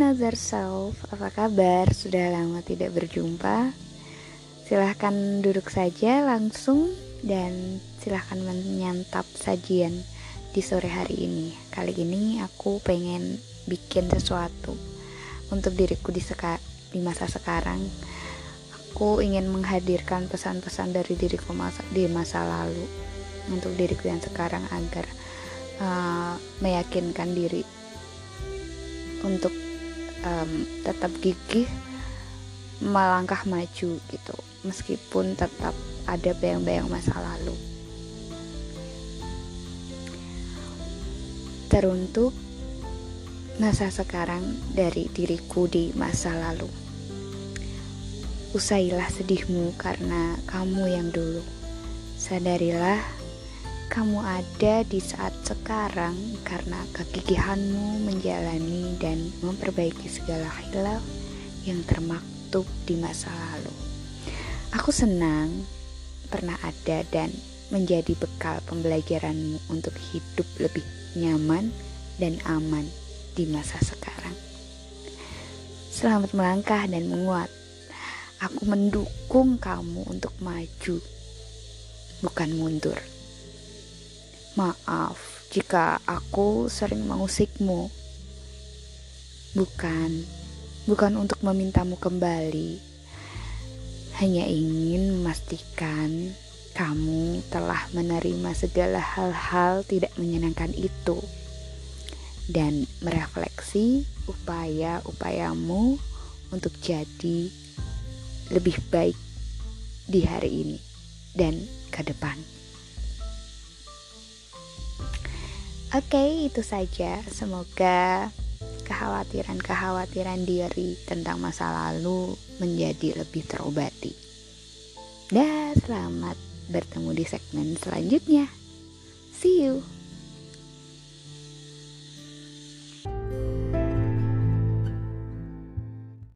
Nazar Self, apa kabar? Sudah lama tidak berjumpa. Silahkan duduk saja langsung dan silahkan menyantap sajian di sore hari ini. Kali ini aku pengen bikin sesuatu untuk diriku di masa sekarang. Aku ingin menghadirkan pesan-pesan dari diriku di masa lalu untuk diriku yang sekarang agar meyakinkan diri untuk tetap gigih melangkah maju gitu, meskipun tetap ada bayang-bayang masa lalu. Teruntuk masa sekarang dari diriku di masa lalu. Usailah sedihmu karena kamu yang dulu. Sadarilah kamu ada di saat sekarang karena kegigihanmu menjalani dan memperbaiki segala khilaf yang termaktub di masa lalu. Aku senang pernah ada dan menjadi bekal pembelajaranmu untuk hidup lebih nyaman dan aman di masa sekarang. Selamat melangkah dan menguat. Aku mendukung kamu untuk maju, bukan mundur. Maaf jika aku sering mengusikmu. Bukan untuk memintamu kembali. Hanya ingin memastikan kamu telah menerima segala hal-hal tidak menyenangkan itu dan merefleksi upaya-upayamu untuk jadi lebih baik di hari ini dan ke depan. Oke, itu saja. Semoga kekhawatiran diri tentang masa lalu menjadi lebih terobati. Dah, selamat bertemu di segmen selanjutnya. See you.